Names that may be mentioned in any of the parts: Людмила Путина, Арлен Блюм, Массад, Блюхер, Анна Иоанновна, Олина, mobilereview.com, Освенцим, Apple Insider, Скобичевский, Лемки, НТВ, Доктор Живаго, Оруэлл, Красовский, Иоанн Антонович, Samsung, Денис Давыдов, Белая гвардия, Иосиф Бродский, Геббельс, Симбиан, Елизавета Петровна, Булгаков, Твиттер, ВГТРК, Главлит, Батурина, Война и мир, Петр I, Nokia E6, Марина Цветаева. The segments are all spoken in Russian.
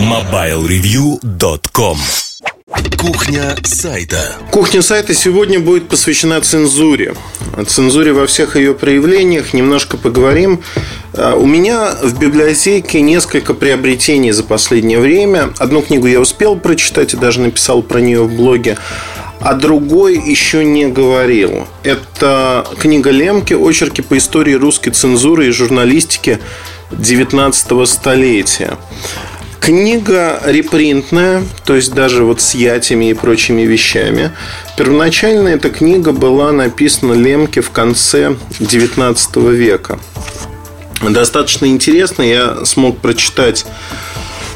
mobilereview.com. Кухня сайта. Кухня сайта сегодня будет посвящена цензуре. О цензуре во всех ее проявлениях немножко поговорим. У меня в библиотеке несколько приобретений за последнее время. Одну книгу я успел прочитать и даже написал про нее в блоге, а другой еще не говорил. Это книга Лемки «Очерки по истории русской цензуры и журналистики 19 столетия». Книга репринтная, то есть даже вот с ятями и прочими вещами. Первоначально эта книга была написана Лемке в конце XIX века. Достаточно интересно, я смог прочитать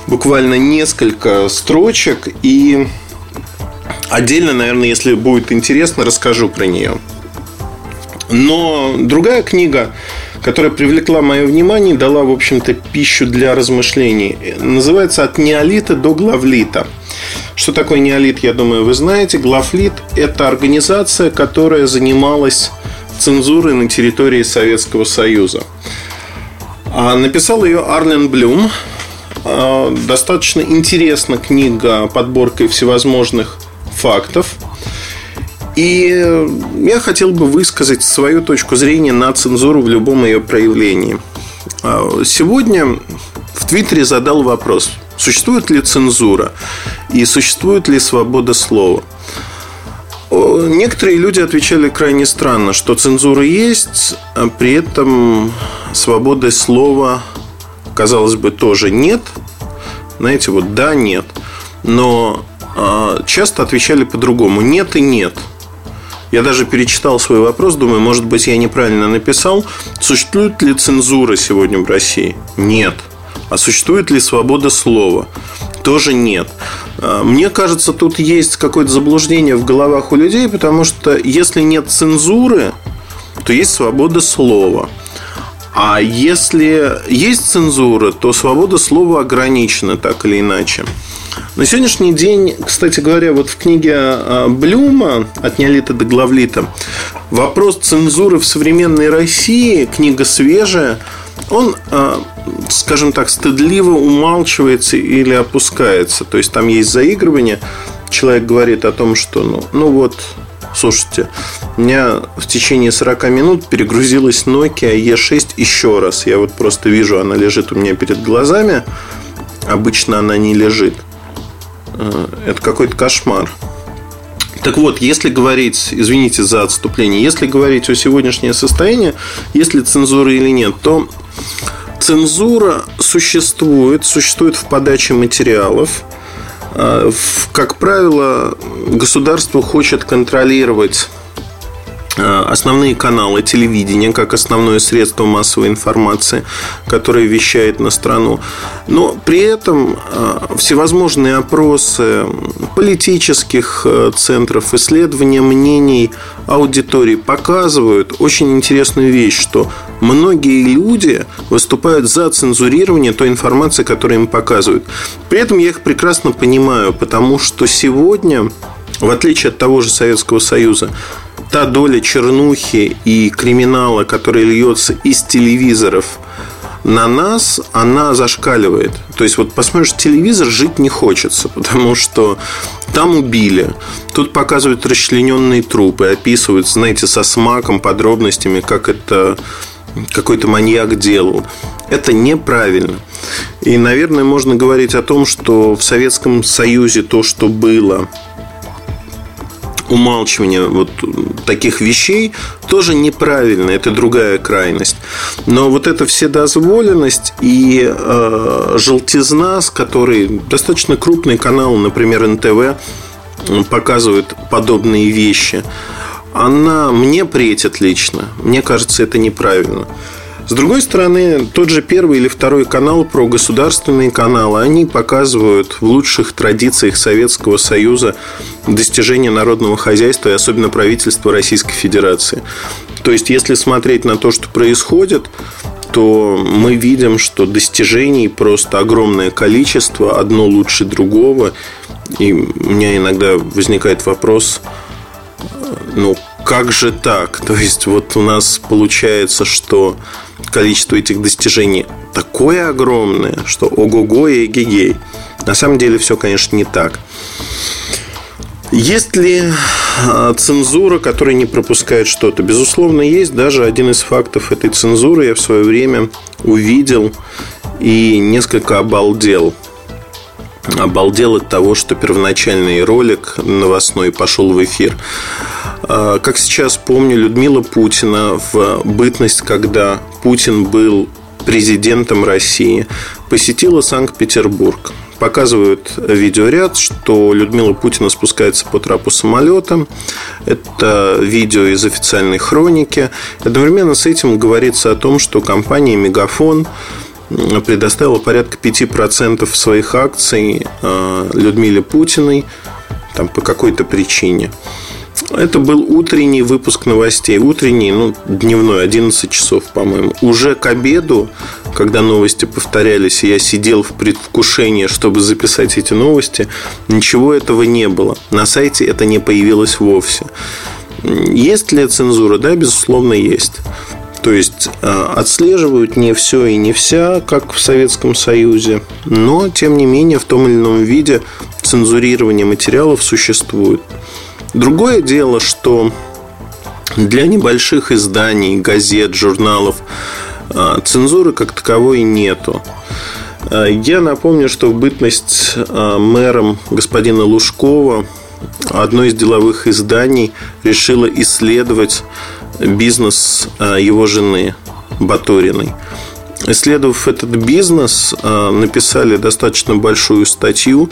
буквально несколько строчек и отдельно, наверное, если будет интересно, расскажу про нее. Но другая книга, которая привлекла мое внимание и дала, в общем-то, пищу для размышлений, называется «От неолита до главлита». Что такое неолит, я думаю, вы знаете. Главлит – это организация, которая занималась цензурой на территории Советского Союза. Написал ее Арлен Блюм. Достаточно интересна книга подборкой всевозможных фактов. И я хотел бы высказать свою точку зрения на цензуру в любом ее проявлении. Сегодня в Твиттере задал вопрос: существует ли цензура и существует ли свобода слова? Некоторые люди отвечали крайне странно, что цензура есть, а при этом свободы слова, казалось бы, тоже нет. Знаете, вот да, нет. Но часто отвечали по-другому: нет и нет. Я даже перечитал свой вопрос, думаю, может быть, я неправильно написал. Существует ли цензура сегодня в России? Нет. А существует ли свобода слова? Тоже нет. Мне кажется, тут есть какое-то заблуждение в головах у людей, потому что если нет цензуры, то есть свобода слова. А если есть цензура, то свобода слова ограничена так или иначе. На сегодняшний день, кстати говоря, вот в книге Блюма «От неолита до главлита» вопрос цензуры в современной России, книга свежая, он, скажем так, стыдливо умалчивается или опускается. То есть там есть заигрывание. Человек говорит о том, что вот, слушайте, у меня в течение 40 минут перегрузилась Nokia E6 еще раз. Я вот просто вижу, она лежит у меня перед глазами. Обычно она не лежит. Это какой-то кошмар. Так вот, если говорить, извините за отступление, если говорить о сегодняшнем состоянии, есть ли цензура или нет, то цензура существует в подаче материалов. Как правило, государство хочет контролировать основные каналы телевидения как основное средство массовой информации, которое вещает на страну. Но при этом всевозможные опросы политических центров, исследования мнений аудитории показывают очень интересную вещь, что многие люди выступают за цензурирование той информации, которую им показывают. При этом я их прекрасно понимаю, потому что сегодня, в отличие от того же Советского Союза, та доля чернухи и криминала, которая льется из телевизоров на нас, она зашкаливает. То есть, вот посмотришь телевизор, жить не хочется, потому что там убили, тут показывают расчлененные трупы, описывают, знаете, со смаком, подробностями, как это какой-то маньяк делал. Это неправильно. И, наверное, можно говорить о том, что в Советском Союзе то, что было, умалчивание вот таких вещей, тоже неправильно, это другая крайность. Но вот эта вседозволенность и желтизна, с которой достаточно крупные каналы, например, НТВ, показывают подобные вещи, она мне претит лично. Мне кажется, это неправильно. С другой стороны, тот же первый или второй канал, про государственные каналы, они показывают в лучших традициях Советского Союза достижения народного хозяйства и особенно правительства Российской Федерации. То есть, если смотреть на то, что происходит, то мы видим, что достижений просто огромное количество, одно лучше другого. И у меня иногда возникает вопрос: как же так? То есть, вот у нас получается, что количество этих достижений такое огромное, что ого-го и эгегей. На самом деле все, конечно, не так. Есть ли цензура, которая не пропускает что-то? Безусловно, есть. Даже один из фактов этой цензуры я в свое время увидел и несколько обалдел. Обалдел от того, что первоначальный ролик новостной пошел в эфир. Как сейчас помню, Людмила Путина в бытность, когда Путин был президентом России, посетила Санкт-Петербург. Показывают видеоряд, что Людмила Путина спускается по трапу самолета. Это видео из официальной хроники. Одновременно с этим говорится о том, что компания «Мегафон» предоставила порядка 5% своих акций Людмиле Путиной там, по какой-то причине. Это был утренний выпуск новостей. Утренний, дневной, 11 часов, по-моему. Уже к обеду, когда новости повторялись, и я сидел в предвкушении, чтобы записать эти новости, ничего этого не было. На сайте это не появилось вовсе. Есть ли цензура? Да, безусловно, есть. То есть, отслеживают не все и не вся, как в Советском Союзе. Но, тем не менее, в том или ином виде цензурирование материалов существует. Другое дело, что для небольших изданий, газет, журналов цензуры как таковой нету. Я напомню, что в бытность мэром господина Лужкова одно из деловых изданий решило исследовать бизнес его жены Батуриной. Исследовав этот бизнес, написали достаточно большую статью.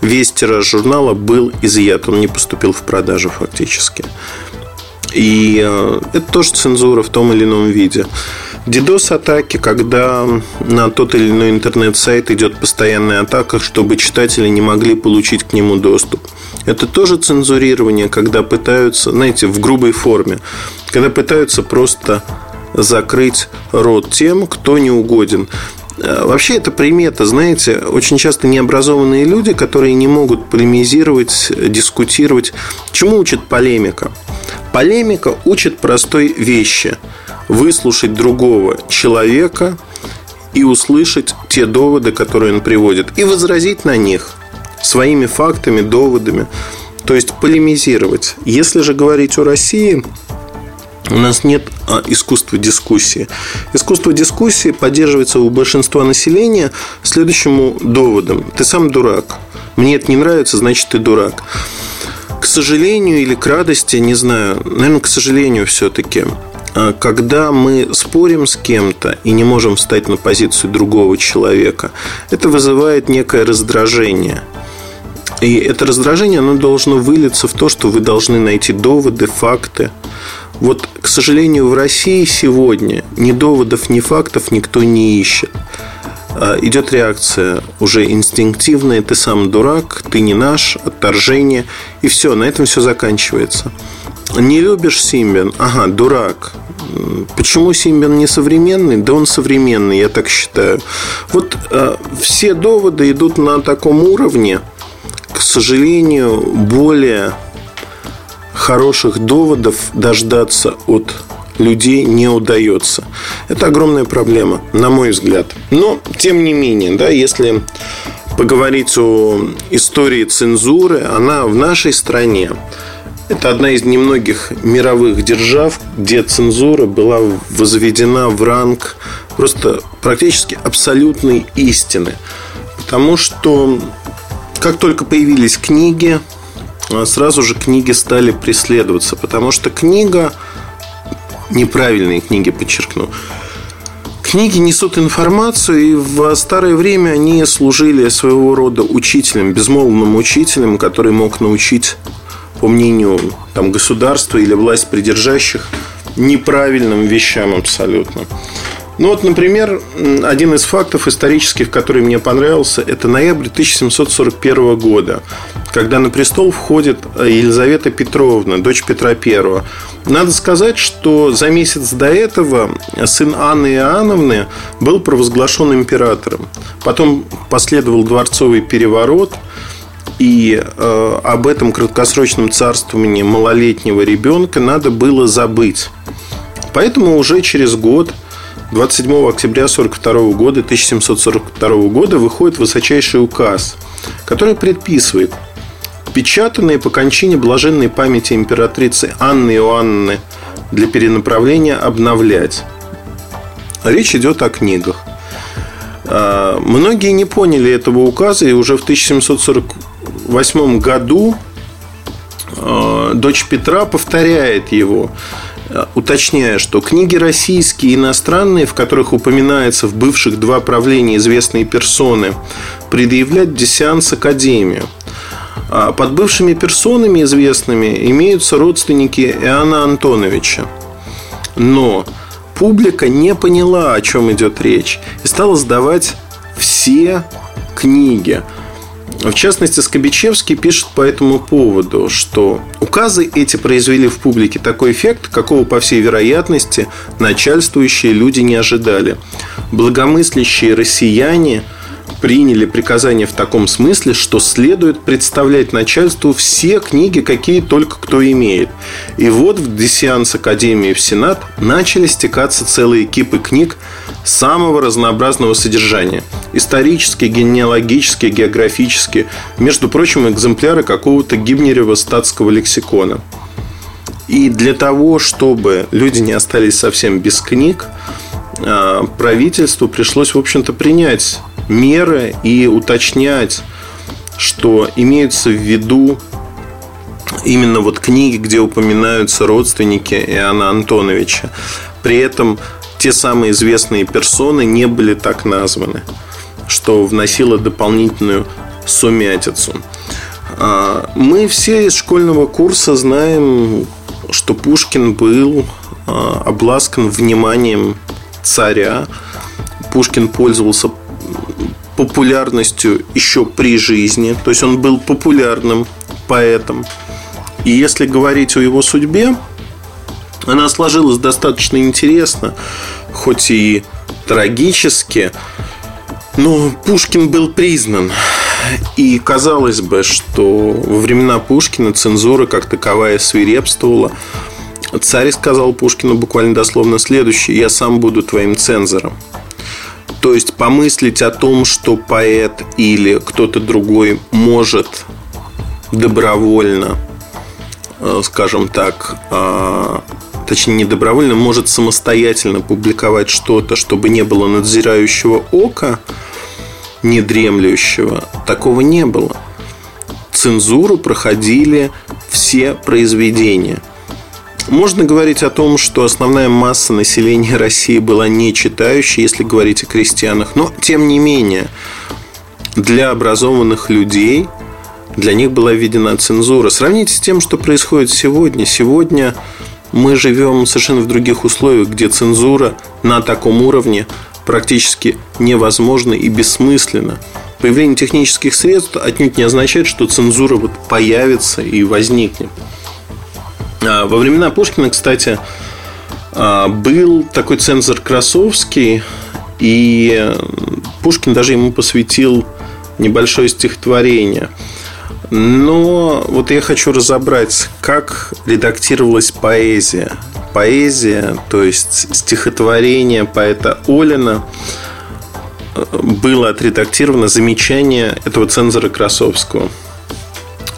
Весь тираж журнала был изъят. Он не поступил в продажу фактически. И это тоже цензура в том или ином виде. DDoS-атаки, когда на тот или иной интернет-сайт идет постоянная атака, чтобы читатели не могли получить к нему доступ. Это тоже цензурирование, когда пытаются, знаете, в грубой форме, когда пытаются просто закрыть рот тем, кто не угоден. Вообще это примета, знаете, очень часто необразованные люди, которые не могут полемизировать, дискутировать. Чему учит полемика? Полемика учит простой вещи: выслушать другого человека и услышать те доводы, которые он приводит, и возразить на них своими фактами, доводами. То есть полемизировать. Если же говорить о России, у нас нет искусства дискуссии. Искусство дискуссии поддерживается у большинства населения следующим доводом: ты сам дурак. Мне это не нравится, значит, ты дурак. К сожалению или к радости, не знаю, наверное, к сожалению все-таки, когда мы спорим с кем-то и не можем встать на позицию другого человека, это вызывает некое раздражение. И это раздражение, оно должно вылиться в то, что вы должны найти доводы, факты. Вот, к сожалению, в России сегодня ни доводов, ни фактов никто не ищет. Идет реакция уже инстинктивная: ты сам дурак, ты не наш, отторжение. И все, на этом все заканчивается. Не любишь Симбиан? Ага, дурак. Почему Симбиан не современный? Да он современный, я так считаю. Вот все доводы идут на таком уровне. К сожалению, более хороших доводов дождаться от людей не удается. Это огромная проблема, на мой взгляд. Но, тем не менее, да, если поговорить о истории цензуры, она в нашей стране — это одна из немногих мировых держав, где цензура была возведена в ранг просто практически абсолютной истины. Потому что как только появились книги, сразу же книги стали преследоваться. Потому что книга, неправильные книги, подчеркну, книги несут информацию, и в старое время они служили своего рода учителем, безмолвным учителем, который мог научить, по мнению там, государства или власть придержащих, неправильным вещам абсолютно. Ну вот, например, один из фактов исторических, который мне понравился, это ноябрь 1741 года, когда на престол входит Елизавета Петровна, дочь Петра I. Надо сказать, что за месяц до этого сын Анны Иоанновны был провозглашен императором. Потом последовал дворцовый переворот, и об этом краткосрочном царствовании малолетнего ребенка надо было забыть. Поэтому уже через год 27 октября 1742 года выходит высочайший указ, который предписывает печатанные по кончине блаженной памяти императрицы Анны Иоанновны для перенаправления обновлять. Речь идет о книгах. Многие не поняли этого указа, и уже в 1748 году дочь Петра повторяет его, уточняя, что книги российские и иностранные, в которых упоминается в бывших два правления известные персоны, предъявлять десянс академию. Под бывшими персонами известными имеются родственники Иоанна Антоновича. Но публика не поняла, о чем идет речь, и стала сдавать все книги. В частности, Скобичевский пишет по этому поводу, что указы эти произвели в публике такой эффект, какого, по всей вероятности, начальствующие люди не ожидали. Благомыслящие россияне приняли приказание в таком смысле, что следует представлять начальству все книги, какие только кто имеет. И вот в десеанс Академии в Сенат начали стекаться целые кипы книг самого разнообразного содержания. Исторические, генеалогические, географические. Между прочим, экземпляры какого-то гибнерева статского лексикона. И для того, чтобы люди не остались совсем без книг, правительству пришлось, в общем-то, принять меры и уточнять, что имеются в виду именно вот книги, где упоминаются родственники Иоанна Антоновича. При этом те самые известные персоны не были так названы, что вносило дополнительную сумятицу. Мы все из школьного курса знаем, что Пушкин был обласкан вниманием царя. Пушкин пользовался популярностью еще при жизни. То есть он был популярным поэтом. И если говорить о его судьбе, она сложилась достаточно интересно, хоть и трагически. Но Пушкин был признан. И казалось бы, что во времена Пушкина цензура как таковая свирепствовала. Царь сказал Пушкину буквально дословно следующее: «Я сам буду твоим цензором». То есть помыслить о том, что поэт или кто-то другой может добровольно, скажем так, точнее не добровольно, может самостоятельно публиковать что-то, чтобы не было надзирающего ока, недремлющего, такого не было. Цензуру проходили все произведения. Можно говорить о том, что основная масса населения России была не читающей, если говорить о крестьянах. Но, тем не менее, для образованных людей, для них была введена цензура. Сравните с тем, что происходит сегодня. Сегодня мы живем совершенно в других условиях, где цензура на таком уровне практически невозможна и бессмысленна. Появление технических средств отнюдь не означает, что цензура вот появится и возникнет. Во времена Пушкина, кстати, был такой цензор Красовский, и Пушкин даже ему посвятил небольшое стихотворение. Но вот я хочу разобрать, как редактировалась поэзия. Поэзия, то есть стихотворение поэта Олина, было отредактировано замечание этого цензора Красовского.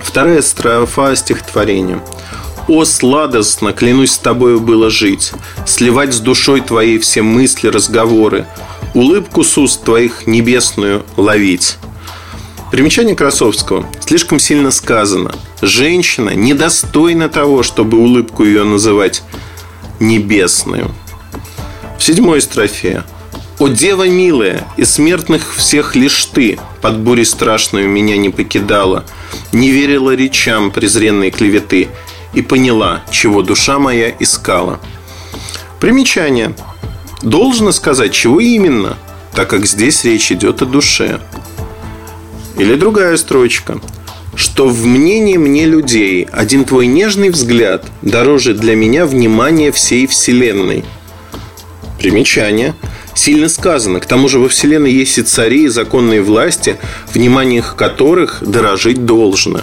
Вторая строфа стихотворения. «О, сладостно, клянусь, с тобою было жить, сливать с душой твоей все мысли, разговоры, улыбку с уст твоих небесную ловить». Примечание Красовского. Слишком сильно сказано. Женщина недостойна того, чтобы улыбку ее называть небесную. В седьмой строфе. «О, дева милая, из смертных всех лишь ты под бурей страшную меня не покидала, не верила речам презренной клеветы и поняла, чего душа моя искала». Примечание. Должно сказать, чего именно, так как здесь речь идет о душе. Или другая строчка. «Что в мнении мне людей один твой нежный взгляд дороже для меня внимания всей вселенной». Примечание. Сильно сказано. К тому же во вселенной есть и цари, и законные власти, вниманиях которых дорожить должно.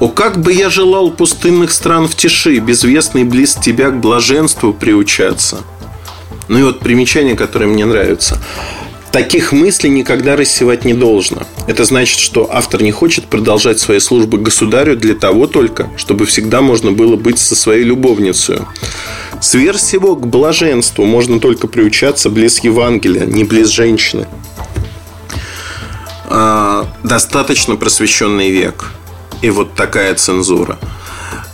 «О, как бы я желал пустынных стран в тиши, безвестный близ тебя к блаженству приучаться!» Ну и вот примечание, которое мне нравится. Таких мыслей никогда рассевать не должно. Это значит, что автор не хочет продолжать свои службы государю для того только, чтобы всегда можно было быть со своей любовницей. Сверх всего к блаженству можно только приучаться близ Евангелия, не близ женщины. Достаточно просвещенный век. И вот такая цензура.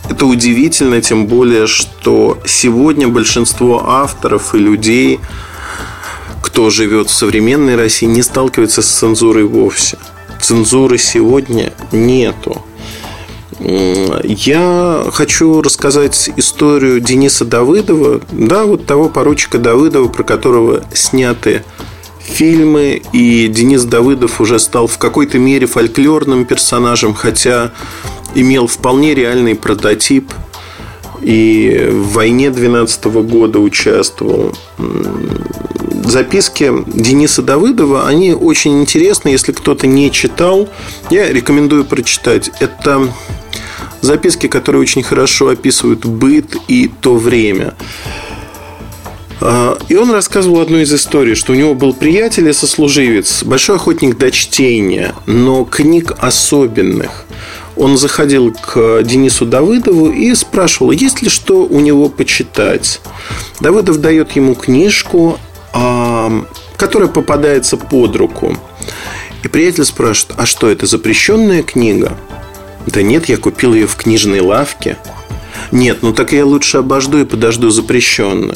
Это удивительно, тем более, что сегодня большинство авторов и людей, кто живет в современной России, не сталкивается с цензурой вовсе. Цензуры сегодня нету. Я хочу рассказать историю Дениса Давыдова. Да, вот того поручика Давыдова, про которого сняты фильмы. И Денис Давыдов уже стал в какой-то мере фольклорным персонажем, хотя имел вполне реальный прототип. И в войне 12 года участвовал. Записки Дениса Давыдова, они очень интересны. Если кто-то не читал, я рекомендую прочитать. Это записки, которые очень хорошо описывают быт и то время. И он рассказывал одну из историй, что у него был приятель и сослуживец, большой охотник до чтения, но книг особенных. Он заходил к Денису Давыдову и спрашивал, есть ли что у него почитать. Давыдов дает ему книжку, которая попадается под руку. И приятель спрашивает, а что, это запрещенная книга? Да нет, я купил ее в книжной лавке. Нет, ну так я лучше обожду и подожду запрещенную.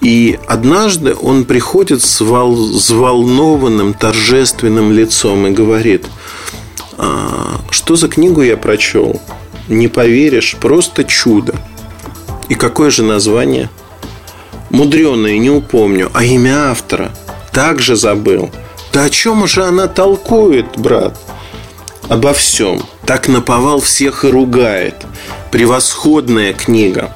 И однажды он приходит с взволнованным, торжественным лицом и говорит, что за книгу я прочел? Не поверишь, просто чудо. И какое же название? Мудреное, не упомню. А имя автора также забыл. Да о чем же она толкует, брат? Обо всем. Так наповал всех и ругает. Превосходная книга.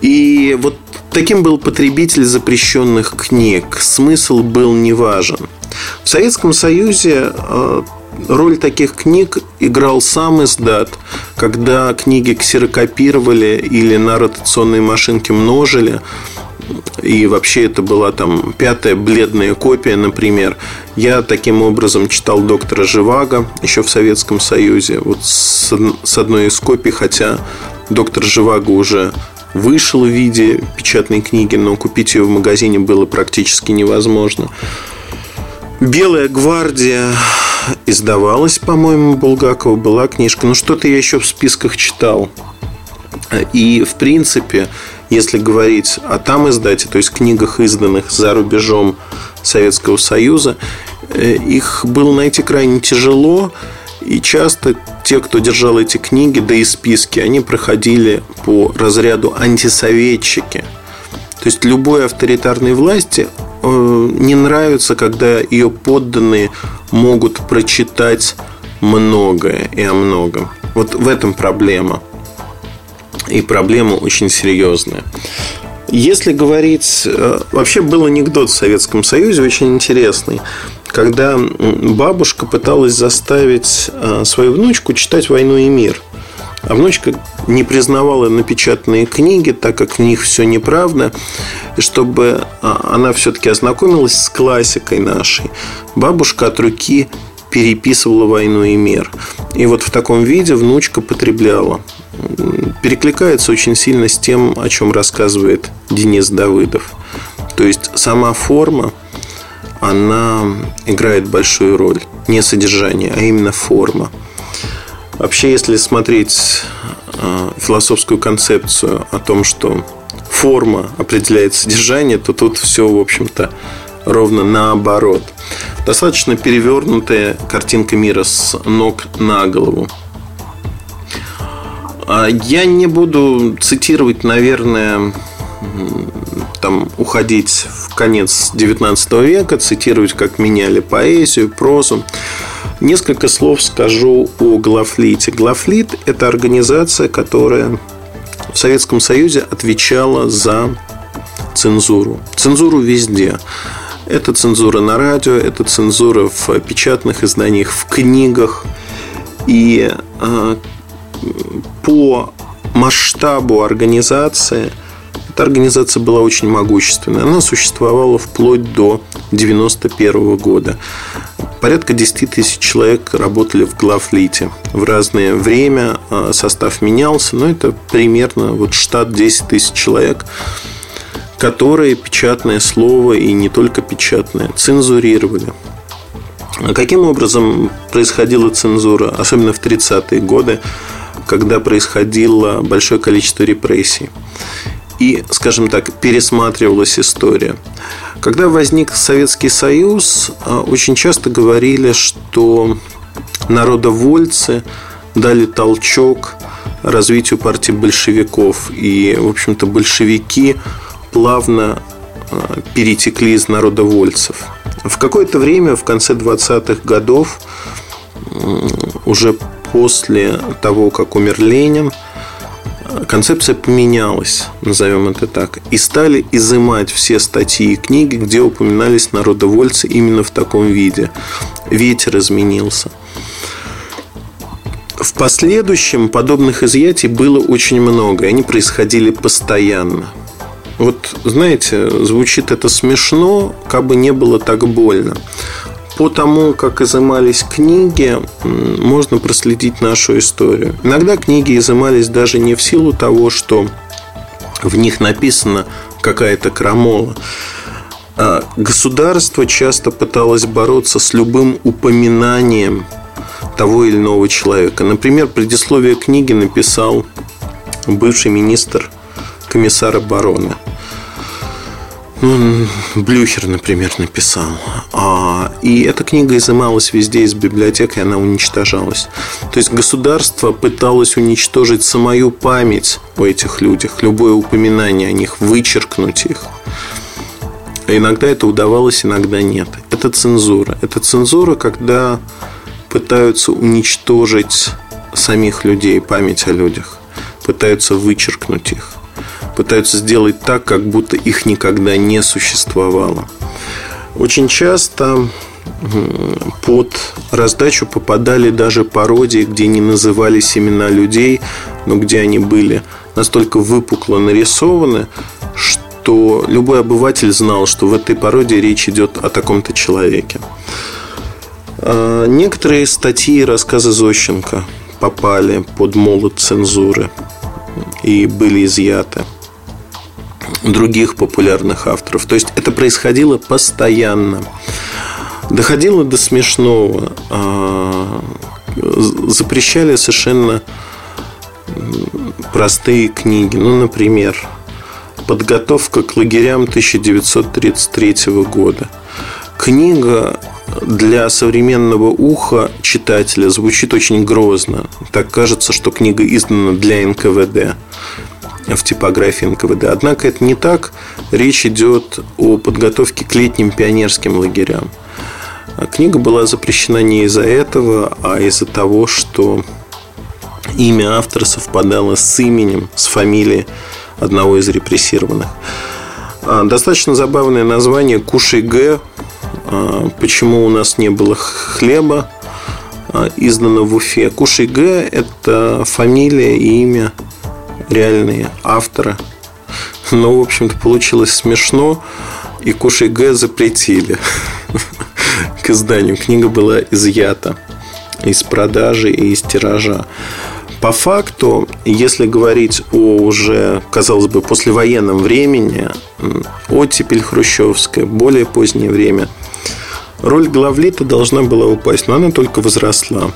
И вот таким был потребитель запрещенных книг. Смысл был неважен. В Советском Союзе роль таких книг играл сам издат, когда книги ксерокопировали или на ротационной машинке множили. И вообще это была там пятая бледная копия, например. Я таким образом читал «Доктора Живаго» еще в Советском Союзе. Вот с одной из копий, хотя «Доктор Живаго» уже вышел в виде печатной книги, но купить ее в магазине было практически невозможно. «Белая гвардия» издавалась, по-моему, Булгакова, была книжка. Ну, что-то я еще в списках читал. И, в принципе, если говорить о там издате, то есть книгах, изданных за рубежом Советского Союза, их было найти крайне тяжело. И часто те, кто держал эти книги, да и списки, они проходили по разряду антисоветчики. То есть любой авторитарной власти не нравится, когда ее подданные могут прочитать многое и о многом. Вот в этом проблема. И проблема очень серьезная. Если говорить... Вообще был анекдот в Советском Союзе очень интересный. Когда бабушка пыталась заставить свою внучку читать «Войну и мир». А внучка не признавала напечатанные книги, так как в них все неправда. И чтобы она все-таки ознакомилась с классикой нашей, бабушка от руки переписывала «Войну и мир». И вот в таком виде внучка потребляла. Перекликается очень сильно с тем, о чем рассказывает Денис Давыдов. То есть сама форма, она играет большую роль. Не содержание, а именно форма. Вообще, если смотреть философскую концепцию о том, что форма определяет содержание, то тут все, в общем-то, ровно наоборот. Достаточно перевернутая картинка мира с ног на голову. Я не буду цитировать, наверное, там, уходить в конец XIX века, цитировать, как меняли поэзию, прозу. Несколько слов скажу о Главлите. Главлит – это организация, которая в Советском Союзе отвечала за цензуру. Цензуру везде. Это цензура на радио, это цензура в печатных изданиях, в книгах. И по масштабу организации Эта организация была очень могущественной. Она существовала вплоть до 1991 года. Порядка 10 тысяч человек работали в Главлите. В разное время состав менялся, но это примерно вот штат 10 тысяч человек, которые печатное слово и не только печатное цензурировали. Каким образом происходила цензура, особенно в 30-е годы, когда происходило большое количество репрессий? И, скажем так, пересматривалась история. Когда возник Советский Союз, очень часто говорили, что народовольцы дали толчок развитию партии большевиков. И, в общем-то, большевики плавно перетекли из народовольцев. В какое-то время, в конце 20-х годов, уже после того, как умер Ленин, концепция поменялась, назовем это так, и стали изымать все статьи и книги, где упоминались народовольцы именно в таком виде. Ветер изменился. В последующем подобных изъятий было очень много, и они происходили постоянно. Вот, знаете, звучит это смешно, кабы не было так больно. По тому, как изымались книги, можно проследить нашу историю. Иногда книги изымались даже не в силу того, что в них написана какая-то крамола. Государство часто пыталось бороться с любым упоминанием того или иного человека. Например, предисловие книги написал бывший министр комиссар обороны. Ну, Блюхер, например, написал. И эта книга изымалась везде из библиотек, и она уничтожалась. То есть государство пыталось уничтожить самую память о этих людях, любое упоминание о них, вычеркнуть их. Иногда это удавалось, иногда нет. Это цензура. Это цензура, когда пытаются уничтожить самих людей, память о людях, пытаются вычеркнуть их. Пытаются сделать так, как будто их никогда не существовало. Очень часто под раздачу попадали даже пародии, где не назывались имена людей, но где они были настолько выпукло нарисованы, что любой обыватель знал, что в этой пародии речь идет о таком-то человеке. Некоторые статьи и рассказы Зощенко попали под молот цензуры и были изъяты. Других популярных авторов. То есть это происходило постоянно. Доходило до смешного. Запрещали совершенно простые книги. Ну, например, подготовка к лагерям 1933 года. Книга для современного уха читателя звучит очень грозно. Так кажется, что книга издана для НКВД, в типографии НКВД. Однако это не так. Речь идет о подготовке к летним пионерским лагерям. Книга была запрещена не из-за этого, а из-за того, что имя автора совпадало с именем, с фамилией одного из репрессированных. Достаточно забавное название «Кушай Г», «Почему у нас не было хлеба», издано в Уфе. «Кушай Г» – это фамилия и имя реальные авторы. Но, в общем-то, получилось смешно, и «Кушай Г» запретили к изданию. Книга была изъята из продажи и из тиража. По факту, если говорить о уже, казалось бы, послевоенном времени, оттепель хрущевская, более позднее время, роль главлита должна была упасть, но она только возросла.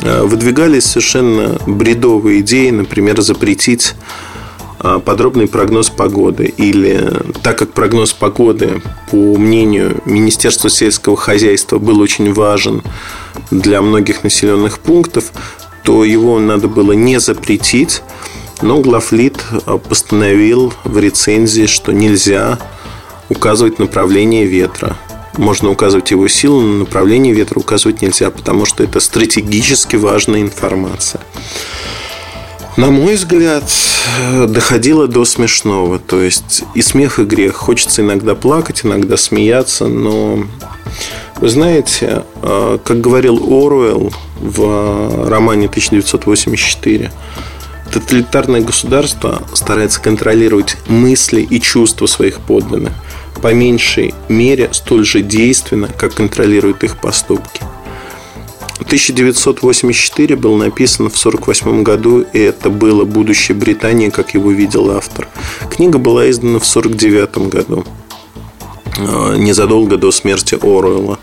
Выдвигались совершенно бредовые идеи, например, запретить подробный прогноз погоды. Или, так как прогноз погоды, по мнению Министерства сельского хозяйства, был очень важен для многих населенных пунктов, то его надо было не запретить. Но Главлит постановил в рецензии, что нельзя указывать направление ветра. Можно указывать его силу, но направление ветра указывать нельзя, потому что это стратегически важная информация. На мой взгляд, доходило до смешного. То есть и смех, и грех. Хочется иногда плакать, иногда смеяться. Но, вы знаете, как говорил Оруэлл в романе 1984, Тоталитарное государство старается контролировать мысли и чувства своих подданных, по меньшей мере столь же действенно, как контролирует их поступки. 1984 был написан в 1948 году, и это было «Будущее Британии», как его видел автор. Книга была издана в 1949 году, незадолго до смерти Оруэлла.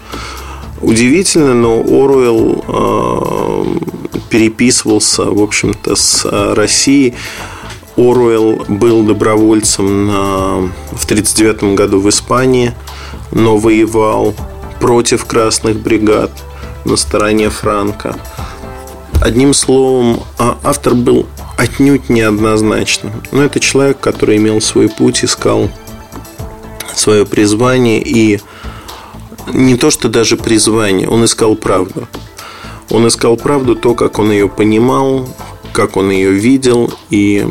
Удивительно, но Оруэлл переписывался, в общем-то, с Россией. Оруэлл был добровольцем в 1939 году в Испании, но воевал против красных бригад на стороне Франка. Одним словом, автор был отнюдь неоднозначным. Но это человек, который имел свой путь, искал свое призвание. И не то, что даже призвание, он искал правду. Он искал правду, то, как он ее понимал, как он ее видел. И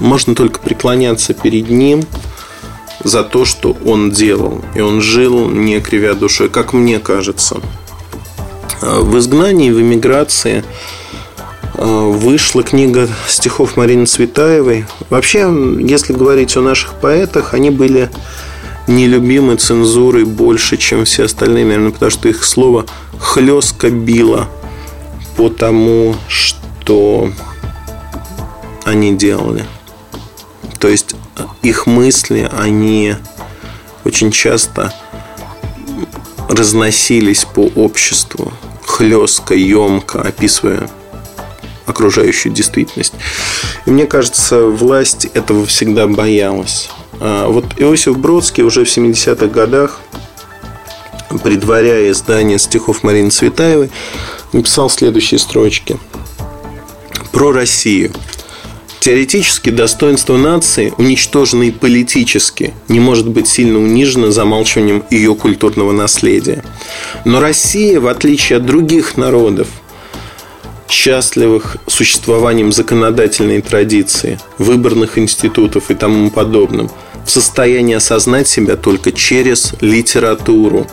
можно только преклоняться перед ним за то, что он делал. И он жил, не кривя душой, как мне кажется. В изгнании, в эмиграции вышла книга стихов Марины Цветаевой. Вообще, если говорить о наших поэтах, они были нелюбимы цензурой больше, чем все остальные, наверное, потому что их слово хлестко било по тому, что они делали. То есть их мысли, они очень часто разносились по обществу, хлестко, емко описывая окружающую действительность. И мне кажется, власть этого всегда боялась. Вот Иосиф Бродский уже в 70-х годах, предваряя издание стихов Марины Цветаевой, написал следующие строчки про Россию. Теоретически достоинство нации, уничтоженное политически, не может быть сильно унижено замалчиванием ее культурного наследия. Но Россия, в отличие от других народов, счастливых существованием законодательной традиции, выборных институтов и тому подобным, в состоянии осознать себя только через литературу.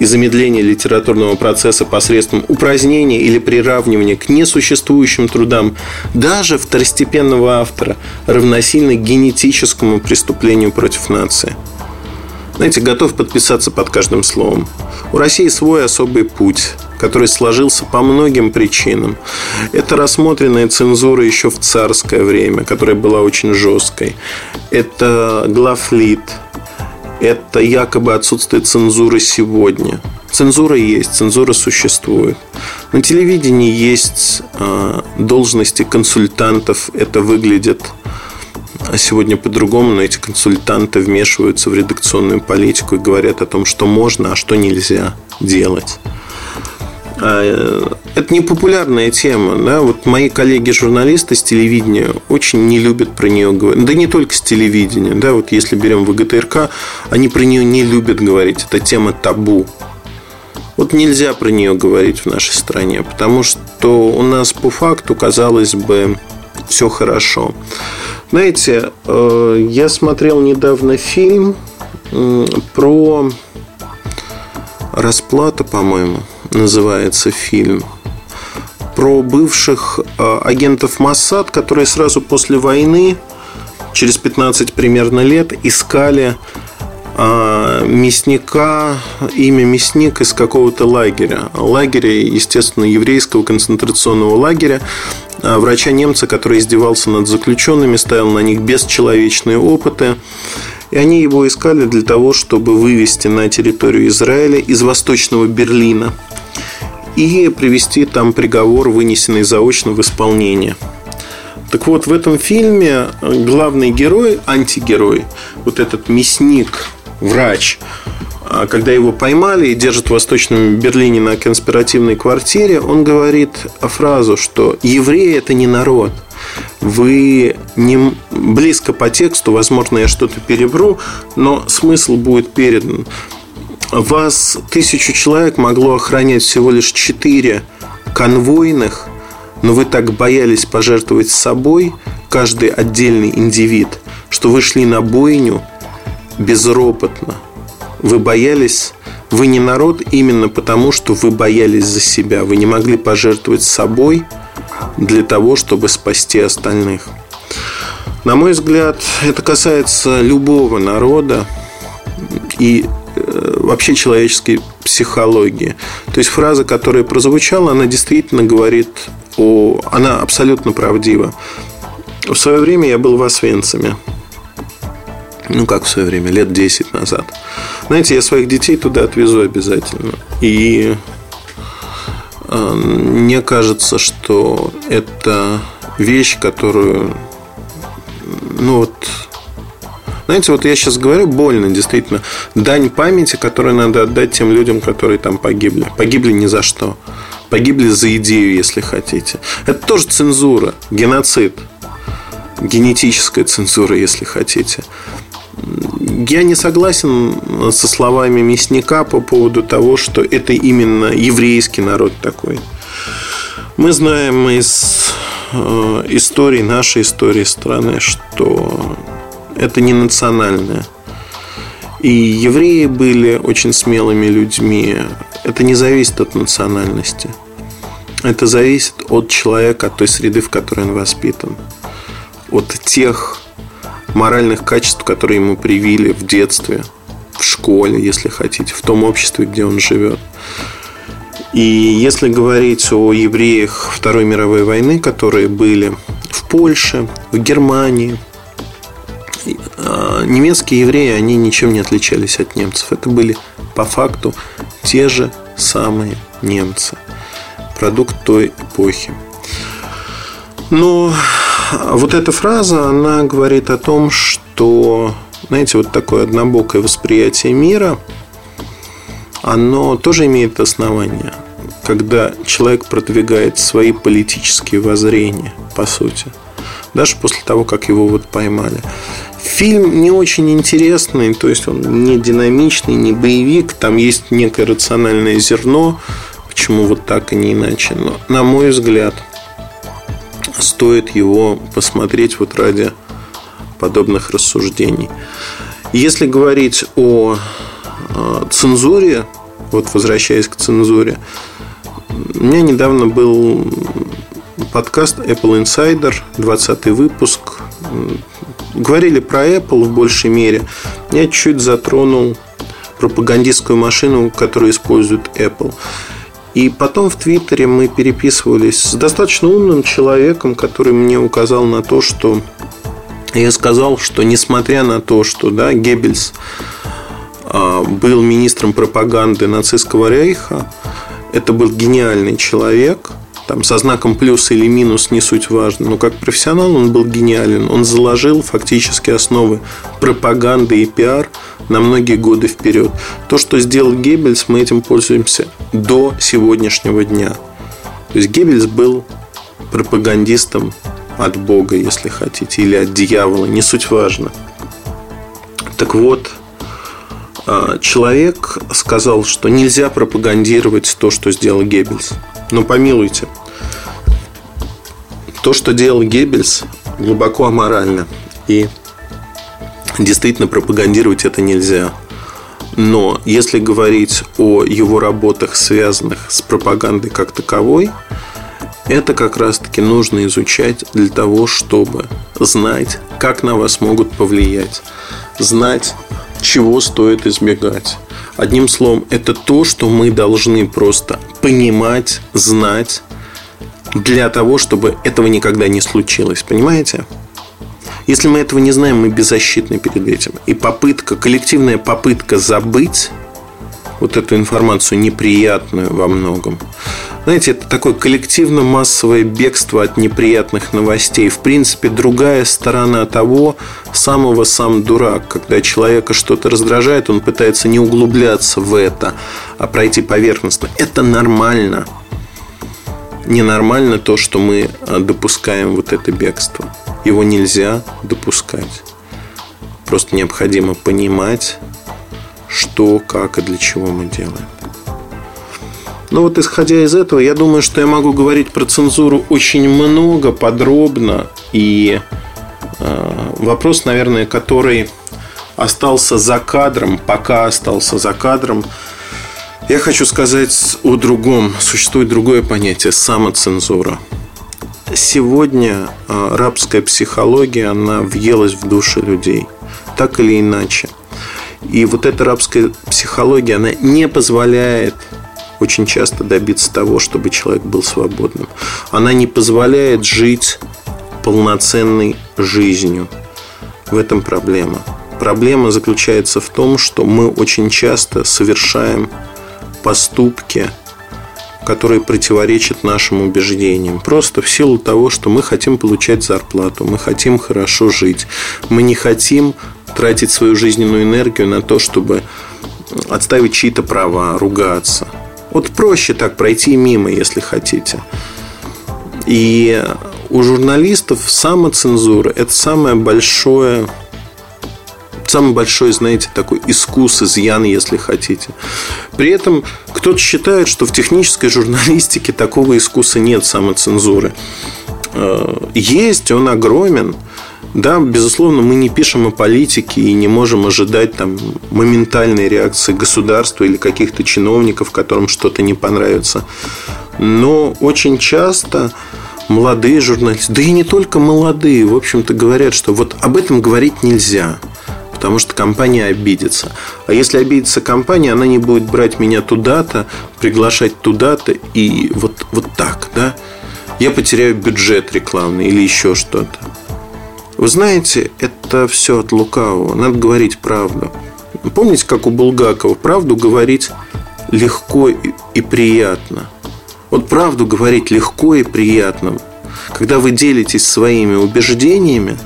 И замедление литературного процесса посредством упразднения или приравнивания к несуществующим трудам даже второстепенного автора равносильно генетическому преступлению против нации. Знаете, готов подписаться под каждым словом. У России свой особый путь, который сложился по многим причинам. Это рассмотренная цензура еще в царское время, которая была очень жесткой. Это Главлит. Это якобы отсутствие цензуры сегодня. Цензура есть, цензура существует. На телевидении есть должности консультантов. Это выглядит сегодня по-другому, но эти консультанты вмешиваются в редакционную политику и говорят о том, что можно, а что нельзя делать. Это непопулярная тема, да? Вот мои коллеги-журналисты с телевидения очень не любят про нее говорить. Да не только с телевидения, да? Вот если берем ВГТРК, они про нее не любят говорить. Это тема табу. Вот нельзя про нее говорить в нашей стране, потому что у нас по факту, казалось бы, все хорошо. Знаете, я смотрел недавно фильм про «Расплата», по-моему, называется фильм, про бывших агентов Массад, которые сразу после войны, через 15 примерно лет, искали мясника, имя мясник из какого-то лагеря. Лагеря, естественно, еврейского концентрационного лагеря. Врача-немца, который издевался над заключенными, ставил на них бесчеловечные опыты. И они его искали для того, чтобы вывести на территорию Израиля из Восточного Берлина и привести там приговор, вынесенный заочно, в исполнение. Так вот, в этом фильме главный герой, антигерой, вот этот мясник, врач, когда его поймали и держат в Восточном Берлине на конспиративной квартире, он говорит фразу, что евреи – это не народ. Вы не близко по тексту, возможно, я что-то перебру, но смысл будет передан. Вас 1000 человек могло охранять всего лишь 4 конвойных, но вы так боялись пожертвовать собой, каждый отдельный индивид, что вы шли на бойню безропотно. Вы боялись, вы не народ именно потому, что вы боялись за себя. Вы не могли пожертвовать собой для того, чтобы спасти остальных. На мой взгляд, это касается любого народа и вообще человеческой психологии. То есть фраза, которая прозвучала, она действительно говорит о... Она абсолютно правдива. В свое время я был в Освенциме. Ну, как в свое время, лет 10 назад. Знаете, я своих детей туда отвезу обязательно. И мне кажется, что это вещь, которую... Ну, вот... Знаете, вот я сейчас говорю больно, действительно. Дань памяти, которую надо отдать тем людям, которые там погибли. Погибли ни за что. Погибли за идею, если хотите. Это тоже цензура, геноцид. Генетическая цензура, если хотите. Я не согласен со словами Мясника по поводу того, что это именно еврейский народ такой. Мы знаем из истории, нашей истории страны, что это не национальное. И евреи были очень смелыми людьми. Это не зависит от национальности. Это зависит от человека, от той среды, в которой он воспитан. От тех моральных качеств, которые ему привили в детстве, в школе, если хотите, в том обществе, где он живет. И если говорить о евреях Второй мировой войны, которые были в Польше, в Германии, немецкие евреи, они ничем не отличались от немцев. Это были по факту те же самые немцы. Продукт той эпохи. Но вот эта фраза, она говорит о том, что, знаете, вот такое однобокое восприятие мира, оно тоже имеет основание, когда человек продвигает свои политические воззрения, по сути. Даже после того, как его вот поймали. Фильм не очень интересный, то есть он не динамичный, не боевик. Там есть некое рациональное зерно, почему вот так и не иначе. Но, на мой взгляд, стоит его посмотреть вот ради подобных рассуждений. Если говорить о цензуре, вот возвращаясь к цензуре, у меня недавно был подкаст Apple Insider, 20-й выпуск. Говорили про Apple в большей мере. Я чуть затронул пропагандистскую машину, которую использует Apple. И потом в Твиттере мы переписывались с достаточно умным человеком, который мне указал на то, что... Я сказал, что несмотря на то, что Геббельс был министром пропаганды нацистского рейха, это был гениальный человек, там со знаком плюс или минус не суть важно, но как профессионал он был гениален. Он заложил фактически основы пропаганды и пиар на многие годы вперед. То, что сделал Геббельс, мы этим пользуемся до сегодняшнего дня. То есть Геббельс был пропагандистом от Бога, если хотите, или от дьявола, не суть важно. Так вот, человек сказал, что нельзя пропагандировать то, что сделал Геббельс. Но помилуйте, то, что делал Геббельс, глубоко аморально. И действительно пропагандировать это нельзя. Но если говорить о его работах, связанных с пропагандой как таковой, это как раз-таки нужно изучать для того, чтобы знать, как на вас могут повлиять, знать, чего стоит избегать. Одним словом, это то, что мы должны просто понимать, знать, для того, чтобы этого никогда не случилось. Понимаете? Если мы этого не знаем, мы беззащитны перед этим. И попытка, коллективная попытка забыть вот эту информацию неприятную во многом. Знаете, это такое коллективно-массовое бегство от неприятных новостей. В принципе, другая сторона того самого сам дурак. Когда человека что-то раздражает, он пытается не углубляться в это, а пройти поверхностно. Это нормально. Ненормально то, что мы допускаем вот это бегство. Его нельзя допускать. Просто необходимо понимать, что, как и для чего мы делаем. Ну вот, исходя из этого, я думаю, что я могу говорить про цензуру очень много, подробно. И вопрос, наверное, который остался за кадром, пока остался за кадром, я хочу сказать о другом. Существует другое понятие – самоцензура. сегодня рабская психология, она въелась в души людей, так или иначе. И вот эта рабская психология, она не позволяет очень часто добиться того, чтобы человек был свободным. Она не позволяет жить полноценной жизнью. В этом проблема. Проблема заключается в том, что мы очень часто совершаем поступки, которые противоречат нашим убеждениям. Просто в силу того, что мы хотим получать зарплату, мы хотим хорошо жить, мы не хотим тратить свою жизненную энергию на то, чтобы отстаивать чьи-то права, ругаться. Вот проще так пройти мимо, если хотите. И у журналистов самоцензура – это самое большое, знаете, такой искус, изъян, если хотите. При этом кто-то считает, что в технической журналистике такого искуса нет, самоцензуры. Есть, он огромен. Да, безусловно, мы не пишем о политике и не можем ожидать там моментальной реакции государства или каких-то чиновников, которым что-то не понравится. Но очень часто молодые журналисты, да и не только молодые, в общем-то, говорят, что вот об этом говорить нельзя, потому что компания обидится. А если обидится компания, она не будет брать меня туда-то, приглашать туда-то, и вот так, да? Я потеряю бюджет рекламный или еще что-то. Вы знаете, это все от лукавого. Надо говорить правду. Помните, как у Булгакова? Правду говорить легко и приятно. Вот правду говорить легко и приятно. Когда вы делитесь своими убеждениями,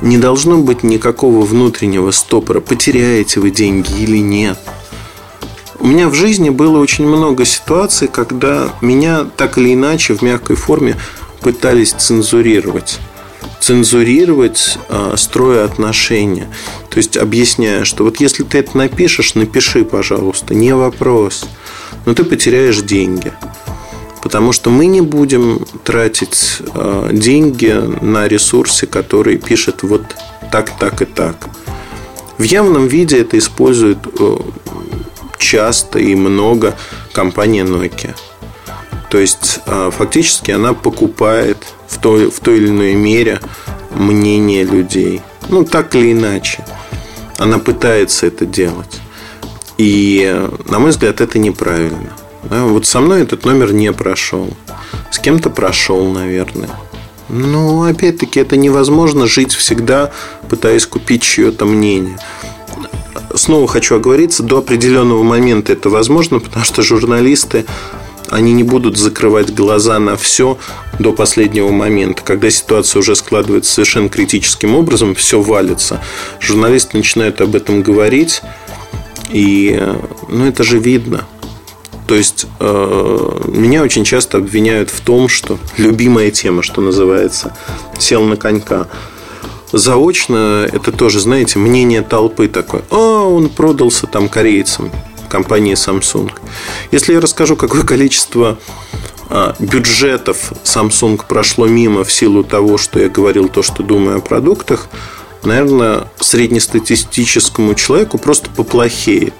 не должно быть никакого внутреннего стопора, потеряете вы деньги или нет. У меня в жизни было очень много ситуаций, когда меня так или иначе в мягкой форме пытались цензурировать. Цензурировать, строя отношения. То есть, объясняя, что вот если ты это напишешь, напиши, пожалуйста, не вопрос. Но ты потеряешь деньги. Потому что мы не будем тратить деньги на ресурсы, которые пишут вот так, так и так. В явном виде это используют часто и много компания Nokia. То есть, фактически она покупает в той или иной мере мнение людей. Ну, так или иначе. Она пытается это делать. И, на мой взгляд, это неправильно. Да, вот со мной этот номер не прошел. С кем-то прошел, наверное. Но, опять-таки, это невозможно жить всегда, пытаясь купить чье-то мнение. Снова хочу оговориться, до определенного момента это возможно, потому что журналисты, они не будут закрывать глаза на все до последнего момента. Когда ситуация уже складывается совершенно критическим образом, все валится. Журналисты начинают об этом говорить. И, ну, это же видно. То есть, меня очень часто обвиняют в том, что любимая тема, что называется, сел на конька. Заочно это тоже, знаете, мнение толпы такое. Он продался там корейцам, компании Samsung. Если я расскажу, какое количество бюджетов Samsung прошло мимо в силу того, что я говорил то, что думаю о продуктах, наверное, среднестатистическому человеку просто поплохеет.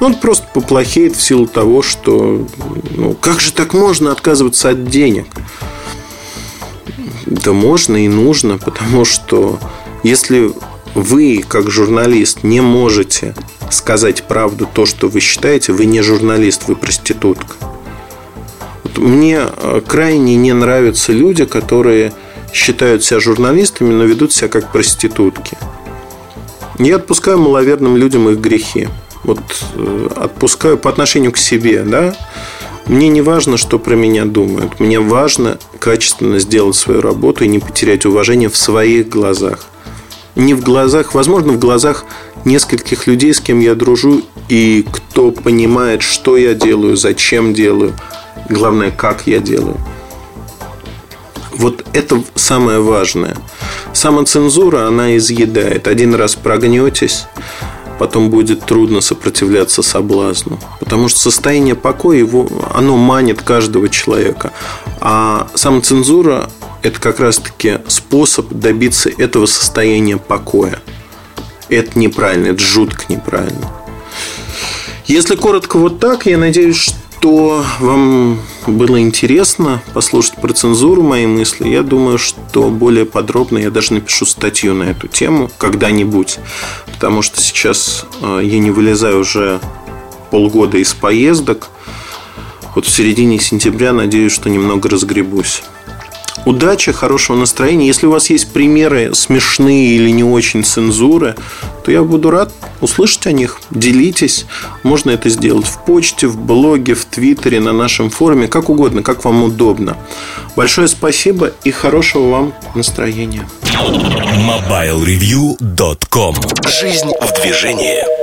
Он просто поплохеет в силу того, что как же так можно отказываться от денег? Да можно и нужно, потому что если вы, как журналист, не можете сказать правду, то, что вы считаете, вы не журналист, вы проститутка. Вот мне крайне не нравятся люди, которые считают себя журналистами, но ведут себя как проститутки. Я отпускаю маловерным людям их грехи. Вот отпускаю по отношению к себе, да? Мне не важно, что про меня думают. Мне важно качественно сделать свою работу и не потерять уважение в своих глазах. Не в глазах, возможно, в глазах нескольких людей, с кем я дружу, и кто понимает, что я делаю, зачем делаю, главное, как я делаю. Вот это самое важное. Самоцензура, она изъедает. Один раз прогнетесь, потом будет трудно сопротивляться соблазну. Потому что состояние покоя, оно манит каждого человека. А самоцензура – это как раз-таки способ добиться этого состояния покоя. Это неправильно, это жутко неправильно. Если коротко вот так, я надеюсь, что вам было интересно послушать про цензуру, мои мысли, я думаю, что более подробно я даже напишу статью на эту тему когда-нибудь, потому что сейчас я не вылезаю уже полгода из поездок. Вот в середине сентября надеюсь, что немного разгребусь. Удачи, хорошего настроения. Если у вас есть примеры смешные или не очень цензуры, то я буду рад услышать о них. Делитесь. Можно это сделать в почте, в блоге, в Твиттере, на нашем форуме. Как угодно, как вам удобно. Большое спасибо и хорошего вам настроения. mobilereview.com. Жизнь в движении.